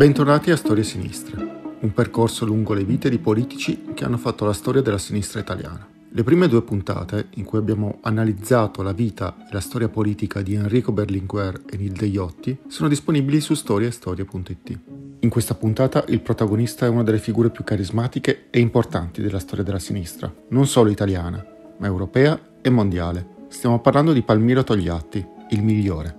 Bentornati a Storie Sinistre, un percorso lungo le vite di politici che hanno fatto la storia della sinistra italiana. Le prime due puntate, in cui abbiamo analizzato la vita e la storia politica di Enrico Berlinguer e Nilde Iotti, sono disponibili su storie.it. In questa puntata il protagonista è una delle figure più carismatiche e importanti della storia della sinistra, non solo italiana, ma europea e mondiale. Stiamo parlando di Palmiro Togliatti, il migliore.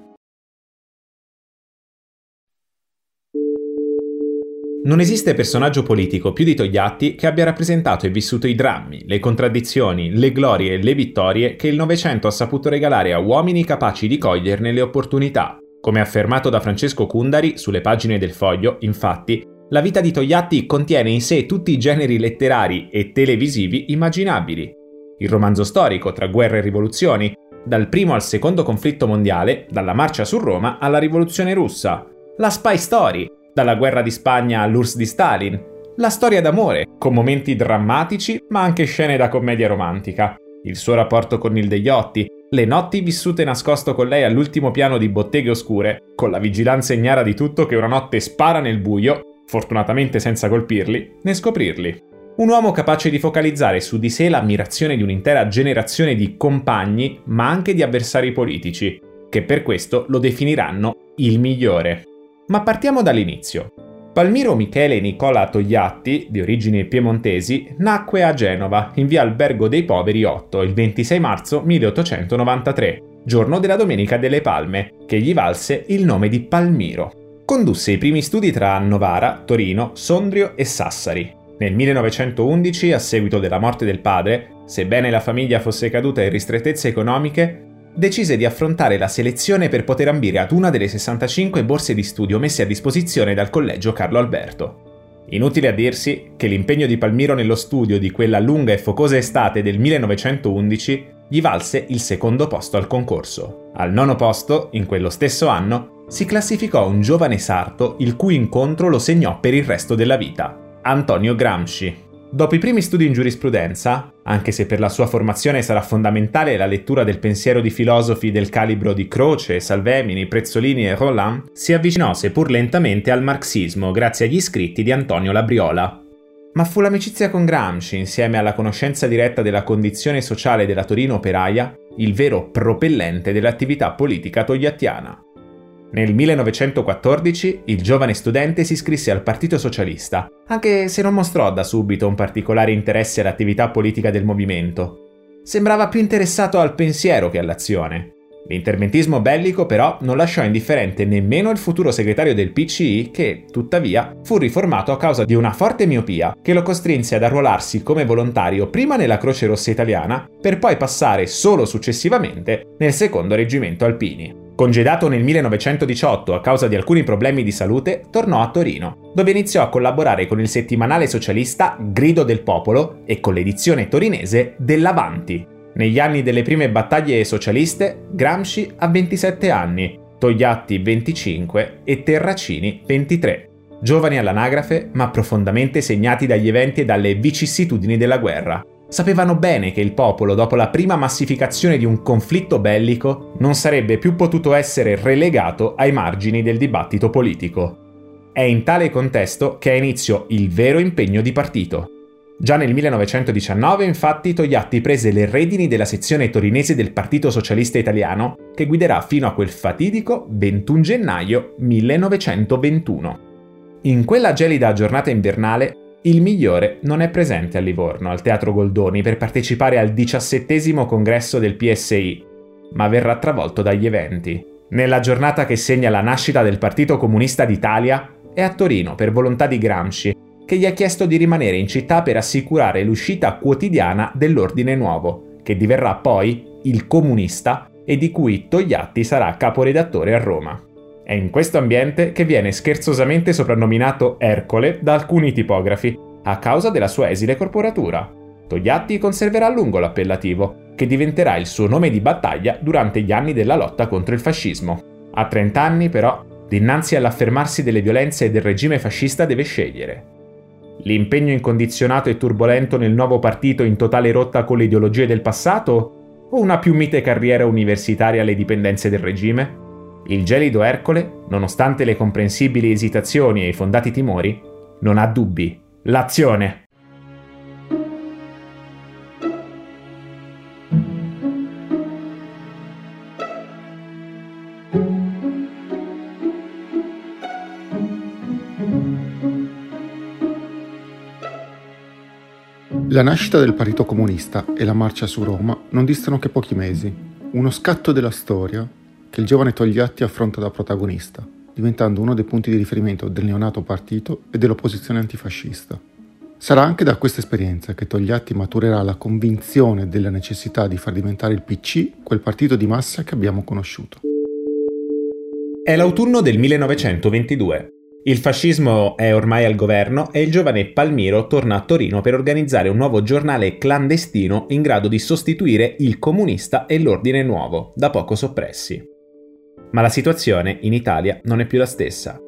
Non esiste personaggio politico più di Togliatti che abbia rappresentato e vissuto i drammi, le contraddizioni, le glorie e le vittorie che il Novecento ha saputo regalare a uomini capaci di coglierne le opportunità. Come affermato da Francesco Cundari sulle pagine del Foglio, infatti, la vita di Togliatti contiene in sé tutti i generi letterari e televisivi immaginabili. Il romanzo storico tra guerre e rivoluzioni, dal primo al secondo conflitto mondiale, dalla marcia su Roma alla rivoluzione russa, la spy story, dalla guerra di Spagna all'URSS di Stalin, la storia d'amore, con momenti drammatici ma anche scene da commedia romantica, il suo rapporto con Nilde Iotti, le notti vissute nascosto con lei all'ultimo piano di botteghe oscure, con la vigilanza ignara di tutto che una notte spara nel buio, fortunatamente senza colpirli, né scoprirli. Un uomo capace di focalizzare su di sé l'ammirazione di un'intera generazione di compagni ma anche di avversari politici, che per questo lo definiranno il migliore. Ma partiamo dall'inizio. Palmiro Michele Nicola Togliatti, di origini piemontesi, nacque a Genova, in via Albergo dei Poveri 8, il 26 marzo 1893, giorno della Domenica delle Palme, che gli valse il nome di Palmiro. Condusse i primi studi tra Novara, Torino, Sondrio e Sassari. Nel 1911, a seguito della morte del padre, sebbene la famiglia fosse caduta in ristrettezze economiche, decise di affrontare la selezione per poter ambire ad una delle 65 borse di studio messe a disposizione dal collegio Carlo Alberto. Inutile a dirsi che l'impegno di Palmiro nello studio di quella lunga e focosa estate del 1911 gli valse il secondo posto al concorso. Al nono posto, in quello stesso anno, si classificò un giovane sarto il cui incontro lo segnò per il resto della vita, Antonio Gramsci. Dopo i primi studi in giurisprudenza, anche se per la sua formazione sarà fondamentale la lettura del pensiero di filosofi del calibro di Croce, Salvemini, Prezzolini e Roland, si avvicinò seppur lentamente al marxismo grazie agli scritti di Antonio Labriola. Ma fu l'amicizia con Gramsci, insieme alla conoscenza diretta della condizione sociale della Torino operaia, il vero propellente dell'attività politica togliattiana. Nel 1914 il giovane studente si iscrisse al Partito Socialista, anche se non mostrò da subito un particolare interesse all'attività politica del movimento. Sembrava più interessato al pensiero che all'azione. L'interventismo bellico però non lasciò indifferente nemmeno il futuro segretario del PCI che, tuttavia, fu riformato a causa di una forte miopia che lo costrinse ad arruolarsi come volontario prima nella Croce Rossa Italiana per poi passare solo successivamente nel secondo reggimento alpini. Congedato nel 1918 a causa di alcuni problemi di salute, tornò a Torino, dove iniziò a collaborare con il settimanale socialista Grido del Popolo e con l'edizione torinese dell'Avanti. Negli anni delle prime battaglie socialiste, Gramsci ha 27 anni, Togliatti 25 e Terracini 23. Giovani all'anagrafe, ma profondamente segnati dagli eventi e dalle vicissitudini della guerra. Sapevano bene che il popolo, dopo la prima massificazione di un conflitto bellico, non sarebbe più potuto essere relegato ai margini del dibattito politico. È in tale contesto che ha inizio il vero impegno di partito. Già nel 1919, infatti, Togliatti prese le redini della sezione torinese del Partito Socialista Italiano, che guiderà fino a quel fatidico 21 gennaio 1921. In quella gelida giornata invernale, il migliore non è presente a Livorno, al Teatro Goldoni, per partecipare al 17° congresso del PSI, ma verrà travolto dagli eventi. Nella giornata che segna la nascita del Partito Comunista d'Italia, è a Torino per volontà di Gramsci, che gli ha chiesto di rimanere in città per assicurare l'uscita quotidiana dell'Ordine Nuovo, che diverrà poi Il Comunista e di cui Togliatti sarà caporedattore a Roma. È in questo ambiente che viene scherzosamente soprannominato Ercole da alcuni tipografi, a causa della sua esile corporatura. Togliatti conserverà a lungo l'appellativo, che diventerà il suo nome di battaglia durante gli anni della lotta contro il fascismo. A 30 anni, però, dinanzi all'affermarsi delle violenze e del regime fascista deve scegliere. L'impegno incondizionato e turbolento nel nuovo partito in totale rotta con le ideologie del passato? O una più mite carriera universitaria alle dipendenze del regime? Il gelido Ercole, nonostante le comprensibili esitazioni e i fondati timori, non ha dubbi. L'azione! La nascita del Partito Comunista e la marcia su Roma non distano che pochi mesi. Uno scatto della storia che il giovane Togliatti affronta da protagonista, diventando uno dei punti di riferimento del neonato partito e dell'opposizione antifascista. Sarà anche da questa esperienza che Togliatti maturerà la convinzione della necessità di far diventare il PC quel partito di massa che abbiamo conosciuto. È l'autunno del 1922. Il fascismo è ormai al governo e il giovane Palmiro torna a Torino per organizzare un nuovo giornale clandestino in grado di sostituire Il Comunista e l'Ordine Nuovo, da poco soppressi. Ma la situazione in Italia non è più la stessa.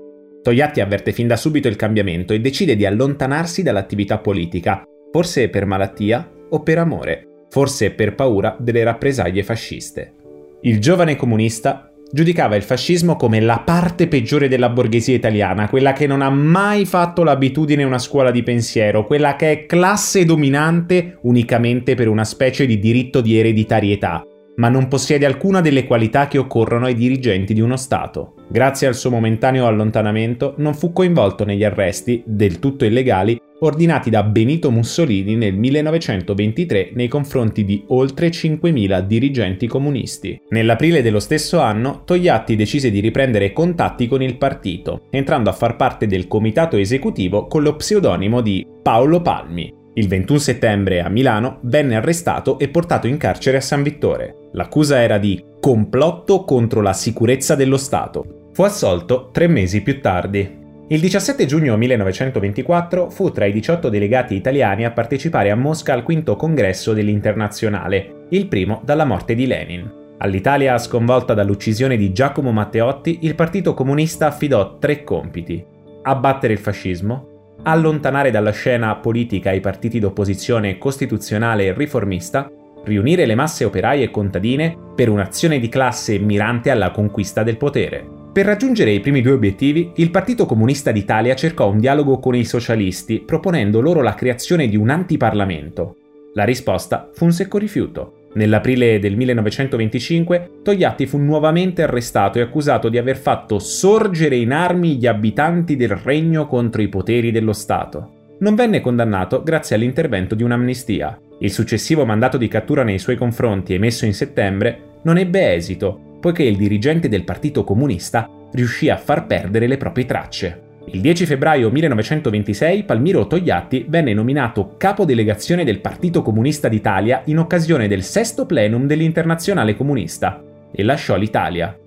Togliatti avverte fin da subito il cambiamento e decide di allontanarsi dall'attività politica, forse per malattia o per amore, forse per paura delle rappresaglie fasciste. Il giovane comunista giudicava il fascismo come la parte peggiore della borghesia italiana, quella che non ha mai fatto l'abitudine a una scuola di pensiero, quella che è classe dominante unicamente per una specie di diritto di ereditarietà, ma non possiede alcuna delle qualità che occorrono ai dirigenti di uno Stato. Grazie al suo momentaneo allontanamento, non fu coinvolto negli arresti, del tutto illegali, ordinati da Benito Mussolini nel 1923 nei confronti di oltre 5.000 dirigenti comunisti. Nell'aprile dello stesso anno, Togliatti decise di riprendere contatti con il partito, entrando a far parte del comitato esecutivo con lo pseudonimo di Paolo Palmi. Il 21 settembre a Milano venne arrestato e portato in carcere a San Vittore. L'accusa era di complotto contro la sicurezza dello Stato. Fu assolto 3 mesi più tardi. Il 17 giugno 1924 fu tra i 18 delegati italiani a partecipare a Mosca al quinto congresso dell'Internazionale, il primo dalla morte di Lenin. All'Italia sconvolta dall'uccisione di Giacomo Matteotti, il Partito Comunista affidò 3 compiti: abbattere il fascismo, allontanare dalla scena politica i partiti d'opposizione costituzionale e riformista, riunire le masse operaie e contadine per un'azione di classe mirante alla conquista del potere. Per raggiungere i primi 2 obiettivi, il Partito Comunista d'Italia cercò un dialogo con i socialisti, proponendo loro la creazione di un antiparlamento. La risposta fu un secco rifiuto. Nell'aprile del 1925, Togliatti fu nuovamente arrestato e accusato di aver fatto sorgere in armi gli abitanti del regno contro i poteri dello Stato. Non venne condannato grazie all'intervento di un'amnistia. Il successivo mandato di cattura nei suoi confronti, emesso in settembre, non ebbe esito, poiché il dirigente del Partito Comunista riuscì a far perdere le proprie tracce. Il 10 febbraio 1926 Palmiro Togliatti venne nominato capodelegazione del Partito Comunista d'Italia in occasione del 6° plenum dell'Internazionale Comunista e lasciò l'Italia.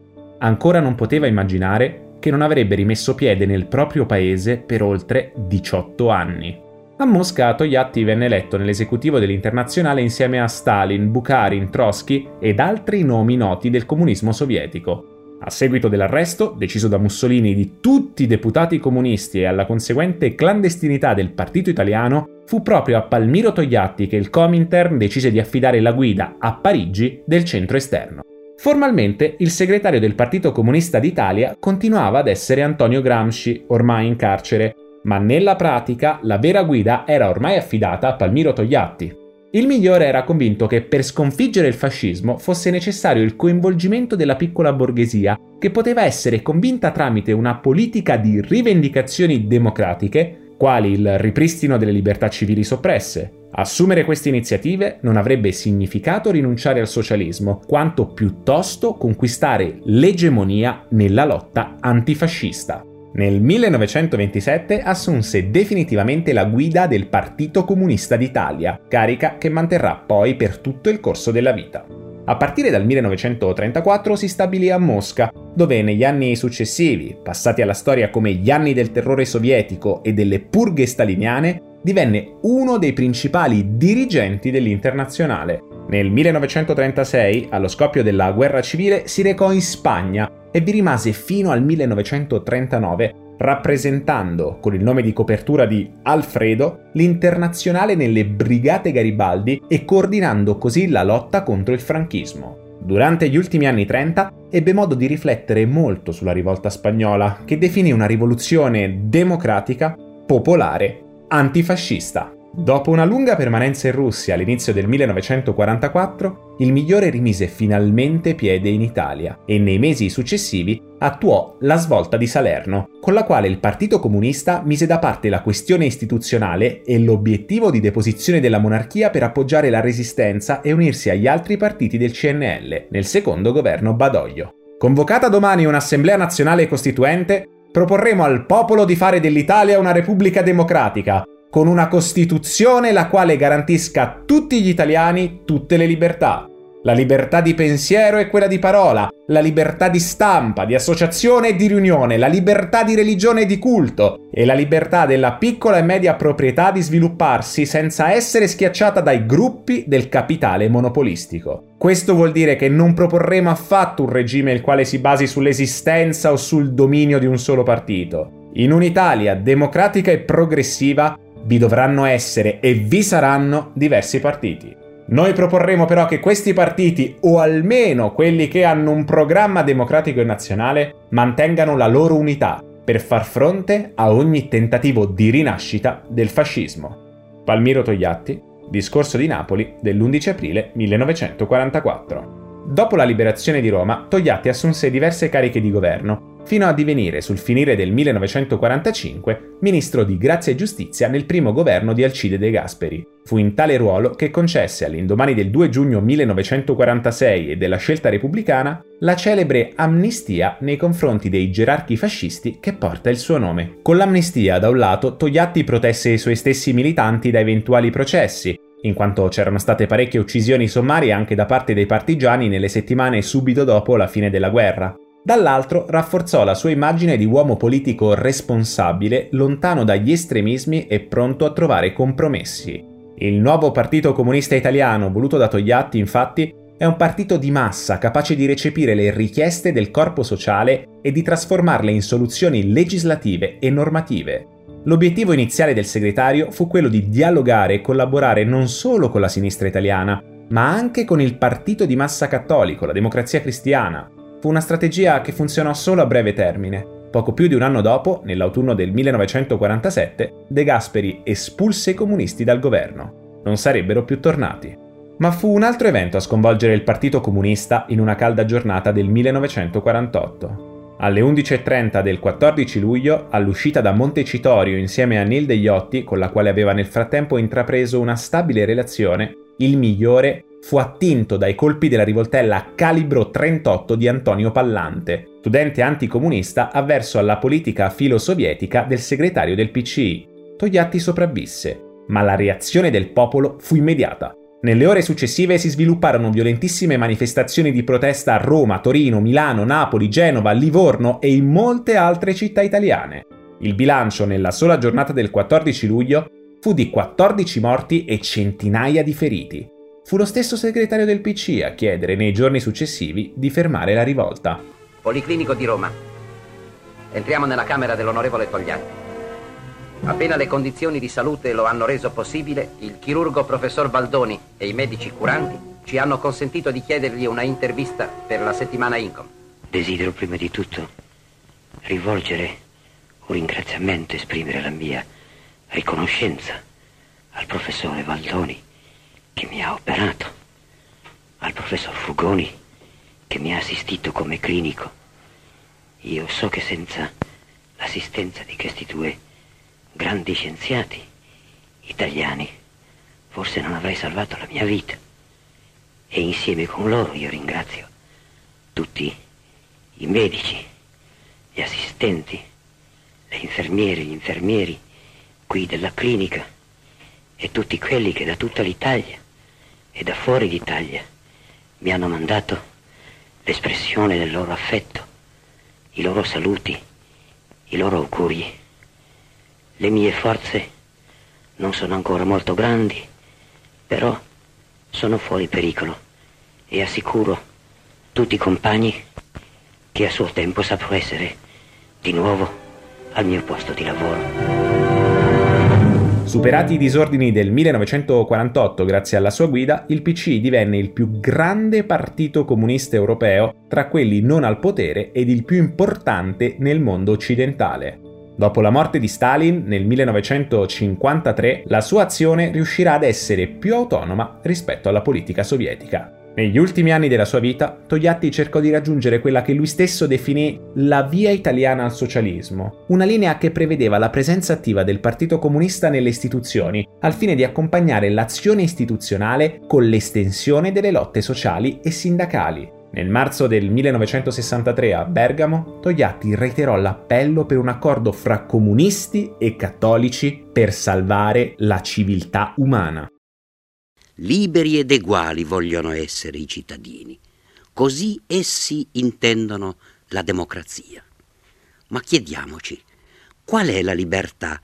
Ancora non poteva immaginare che non avrebbe rimesso piede nel proprio paese per oltre 18 anni. A Mosca Togliatti venne eletto nell'esecutivo dell'Internazionale insieme a Stalin, Bukharin, Trotsky ed altri nomi noti del comunismo sovietico. A seguito dell'arresto, deciso da Mussolini, di tutti i deputati comunisti e alla conseguente clandestinità del partito italiano, fu proprio a Palmiro Togliatti che il Comintern decise di affidare la guida a Parigi del centro esterno. Formalmente il segretario del Partito Comunista d'Italia continuava ad essere Antonio Gramsci, ormai in carcere, ma nella pratica la vera guida era ormai affidata a Palmiro Togliatti. Il migliore era convinto che per sconfiggere il fascismo fosse necessario il coinvolgimento della piccola borghesia, che poteva essere convinta tramite una politica di rivendicazioni democratiche, quali il ripristino delle libertà civili soppresse. Assumere queste iniziative non avrebbe significato rinunciare al socialismo, quanto piuttosto conquistare l'egemonia nella lotta antifascista. Nel 1927 assunse definitivamente la guida del Partito Comunista d'Italia, carica che manterrà poi per tutto il corso della vita. A partire dal 1934 si stabilì a Mosca, dove negli anni successivi, passati alla storia come gli anni del terrore sovietico e delle purghe staliniane, divenne uno dei principali dirigenti dell'Internazionale. Nel 1936, allo scoppio della guerra civile, si recò in Spagna e vi rimase fino al 1939, rappresentando, con il nome di copertura di Alfredo, l'Internazionale nelle Brigate Garibaldi e coordinando così la lotta contro il franchismo. Durante gli ultimi anni 30 ebbe modo di riflettere molto sulla rivolta spagnola, che definì una rivoluzione democratica, popolare, antifascista. Dopo una lunga permanenza in Russia all'inizio del 1944, il Migliore rimise finalmente piede in Italia e nei mesi successivi attuò la svolta di Salerno, con la quale il Partito Comunista mise da parte la questione istituzionale e l'obiettivo di deposizione della monarchia per appoggiare la resistenza e unirsi agli altri partiti del CNL, nel secondo governo Badoglio. Convocata domani un'assemblea nazionale costituente, proporremo al popolo di fare dell'Italia una repubblica democratica, con una Costituzione la quale garantisca a tutti gli italiani tutte le libertà. La libertà di pensiero e quella di parola, la libertà di stampa, di associazione e di riunione, la libertà di religione e di culto e la libertà della piccola e media proprietà di svilupparsi senza essere schiacciata dai gruppi del capitale monopolistico. Questo vuol dire che non proporremo affatto un regime il quale si basi sull'esistenza o sul dominio di un solo partito. In un'Italia democratica e progressiva vi dovranno essere e vi saranno diversi partiti. Noi proporremo però che questi partiti, o almeno quelli che hanno un programma democratico e nazionale, mantengano la loro unità per far fronte a ogni tentativo di rinascita del fascismo. Palmiro Togliatti, discorso di Napoli dell'11 aprile 1944. Dopo la liberazione di Roma, Togliatti assunse diverse cariche di governo, fino a divenire, sul finire del 1945, ministro di Grazia e Giustizia nel primo governo di Alcide De Gasperi. Fu in tale ruolo che concesse, all'indomani del 2 giugno 1946 e della scelta repubblicana, la celebre amnistia nei confronti dei gerarchi fascisti che porta il suo nome. Con l'amnistia, da un lato, Togliatti protesse i suoi stessi militanti da eventuali processi, in quanto c'erano state parecchie uccisioni sommarie anche da parte dei partigiani nelle settimane subito dopo la fine della guerra. Dall'altro rafforzò la sua immagine di uomo politico responsabile, lontano dagli estremismi e pronto a trovare compromessi. Il nuovo Partito Comunista Italiano, voluto da Togliatti, infatti, è un partito di massa capace di recepire le richieste del corpo sociale e di trasformarle in soluzioni legislative e normative. L'obiettivo iniziale del segretario fu quello di dialogare e collaborare non solo con la sinistra italiana, ma anche con il partito di massa cattolico, la Democrazia Cristiana. Fu una strategia che funzionò solo a breve termine. Poco più di un anno dopo, nell'autunno del 1947, De Gasperi espulse i comunisti dal governo. Non sarebbero più tornati. Ma fu un altro evento a sconvolgere il Partito Comunista in una calda giornata del 1948. Alle 11:30 del 14 luglio, all'uscita da Montecitorio insieme a Nilde Iotti, con la quale aveva nel frattempo intrapreso una stabile relazione, il Migliore fu attinto dai colpi della rivoltella calibro 38 di Antonio Pallante, studente anticomunista avverso alla politica filo-sovietica del segretario del PCI. Togliatti sopravvisse, ma la reazione del popolo fu immediata. Nelle ore successive si svilupparono violentissime manifestazioni di protesta a Roma, Torino, Milano, Napoli, Genova, Livorno e in molte altre città italiane. Il bilancio nella sola giornata del 14 luglio fu di 14 morti e centinaia di feriti. Fu lo stesso segretario del PC a chiedere nei giorni successivi di fermare la rivolta. Policlinico di Roma. Entriamo nella camera dell'onorevole Togliatti. Appena le condizioni di salute lo hanno reso possibile, il chirurgo professor Valdoni e i medici curanti ci hanno consentito di chiedergli una intervista per la settimana Incom. Desidero prima di tutto rivolgere un ringraziamento e esprimere la mia riconoscenza al professore Valdoni, che mi ha operato, al professor Fugoni, che mi ha assistito come clinico. Io so che senza l'assistenza di questi due grandi scienziati italiani forse non avrei salvato la mia vita, e insieme con loro io ringrazio tutti i medici, gli assistenti, le infermiere, gli infermieri qui della clinica e tutti quelli che da tutta l'Italia e da fuori d'Italia mi hanno mandato l'espressione del loro affetto, i loro saluti, i loro auguri. Le mie forze non sono ancora molto grandi, però sono fuori pericolo e assicuro tutti i compagni che a suo tempo saprò essere di nuovo al mio posto di lavoro. Superati i disordini del 1948 grazie alla sua guida, il PCI divenne il più grande partito comunista europeo tra quelli non al potere ed il più importante nel mondo occidentale. Dopo la morte di Stalin nel 1953, la sua azione riuscirà ad essere più autonoma rispetto alla politica sovietica. Negli ultimi anni della sua vita, Togliatti cercò di raggiungere quella che lui stesso definì la via italiana al socialismo, una linea che prevedeva la presenza attiva del Partito Comunista nelle istituzioni, al fine di accompagnare l'azione istituzionale con l'estensione delle lotte sociali e sindacali. Nel marzo del 1963 a Bergamo, Togliatti reiterò l'appello per un accordo fra comunisti e cattolici per salvare la civiltà umana. Liberi ed eguali vogliono essere i cittadini, così essi intendono la democrazia. Ma chiediamoci, qual è la libertà,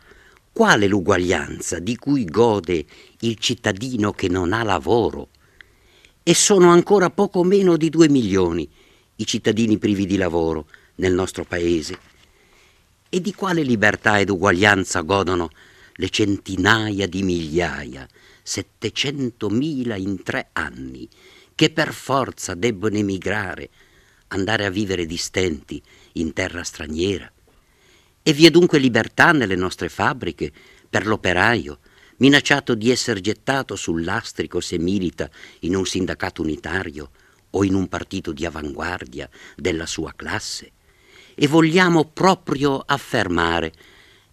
qual è l'uguaglianza di cui gode il cittadino che non ha lavoro? E sono ancora poco meno di 2 milioni i cittadini privi di lavoro nel nostro paese. E di quale libertà ed uguaglianza godono le centinaia di migliaia, 700.000 in 3 anni, che per forza debbono emigrare, andare a vivere di stenti in terra straniera? E vi è dunque libertà nelle nostre fabbriche per l'operaio, minacciato di essere gettato sul lastrico se milita in un sindacato unitario o in un partito di avanguardia della sua classe? E vogliamo proprio affermare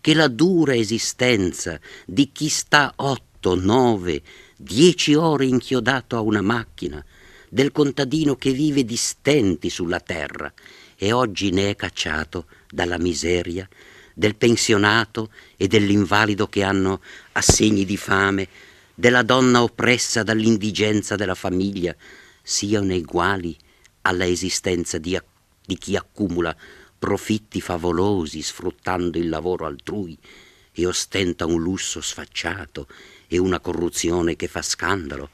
che la dura esistenza di chi sta 8, 9, 10 ore inchiodato a una macchina, del contadino che vive di stenti sulla terra e oggi ne è cacciato dalla miseria, del pensionato e dell'invalido che hanno assegni di fame, della donna oppressa dall'indigenza della famiglia, siano uguali alla esistenza di chi accumula profitti favolosi sfruttando il lavoro altrui e ostenta un lusso sfacciato e una corruzione che fa scandalo.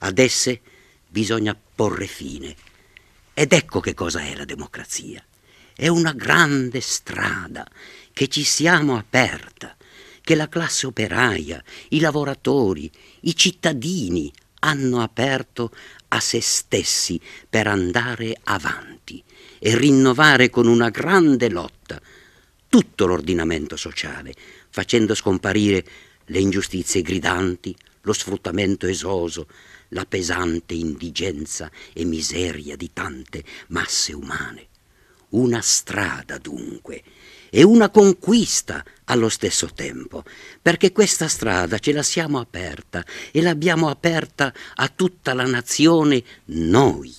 Ad esse bisogna porre fine. Ed ecco che cosa è la democrazia. È una grande strada che ci siamo aperta, che la classe operaia, i lavoratori, i cittadini hanno aperto a se stessi per andare avanti e rinnovare con una grande lotta tutto l'ordinamento sociale, facendo scomparire le ingiustizie gridanti, lo sfruttamento esoso, la pesante indigenza e miseria di tante masse umane. Una strada dunque e una conquista allo stesso tempo, perché questa strada ce la siamo aperta e l'abbiamo aperta a tutta la nazione noi,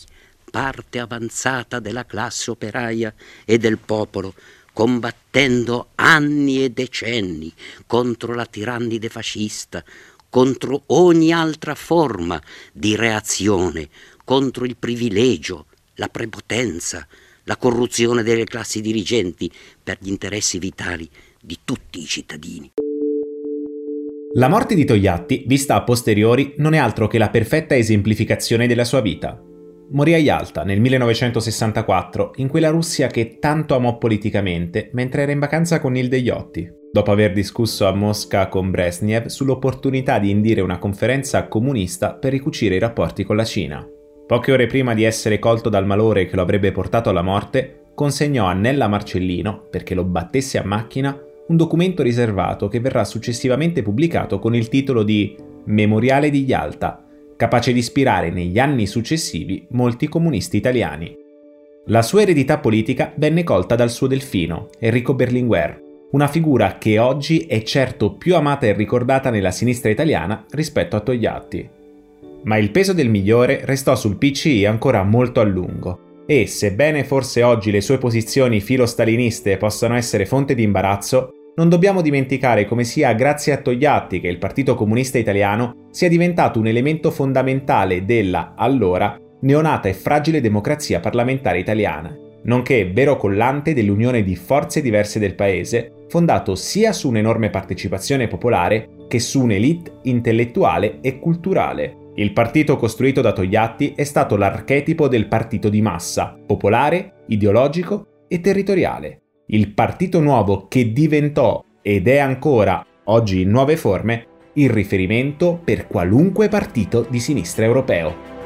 parte avanzata della classe operaia e del popolo, combattendo anni e decenni contro la tirannide fascista, contro ogni altra forma di reazione, contro il privilegio, la prepotenza, la corruzione delle classi dirigenti per gli interessi vitali di tutti i cittadini. La morte di Togliatti, vista a posteriori, non è altro che la perfetta esemplificazione della sua vita. Morì a Yalta nel 1964, in quella Russia che tanto amò politicamente, mentre era in vacanza con Nilde Iotti, dopo aver discusso a Mosca con Brezhnev sull'opportunità di indire una conferenza comunista per ricucire i rapporti con la Cina. Poche ore prima di essere colto dal malore che lo avrebbe portato alla morte, consegnò a Nella Marcellino, perché lo battesse a macchina, un documento riservato che verrà successivamente pubblicato con il titolo di Memoriale di Yalta, capace di ispirare negli anni successivi molti comunisti italiani. La sua eredità politica venne colta dal suo delfino, Enrico Berlinguer, una figura che oggi è certo più amata e ricordata nella sinistra italiana rispetto a Togliatti. Ma il peso del migliore restò sul PCI ancora molto a lungo e, sebbene forse oggi le sue posizioni filostaliniste possano essere fonte di imbarazzo, non dobbiamo dimenticare come sia grazie a Togliatti che il Partito Comunista Italiano sia diventato un elemento fondamentale della, allora, neonata e fragile democrazia parlamentare italiana, nonché vero collante dell'unione di forze diverse del paese, fondato sia su un'enorme partecipazione popolare che su un'elite intellettuale e culturale. Il partito costruito da Togliatti è stato l'archetipo del partito di massa, popolare, ideologico e territoriale. Il Partito Nuovo che diventò, ed è ancora, oggi in nuove forme, il riferimento per qualunque partito di sinistra europeo.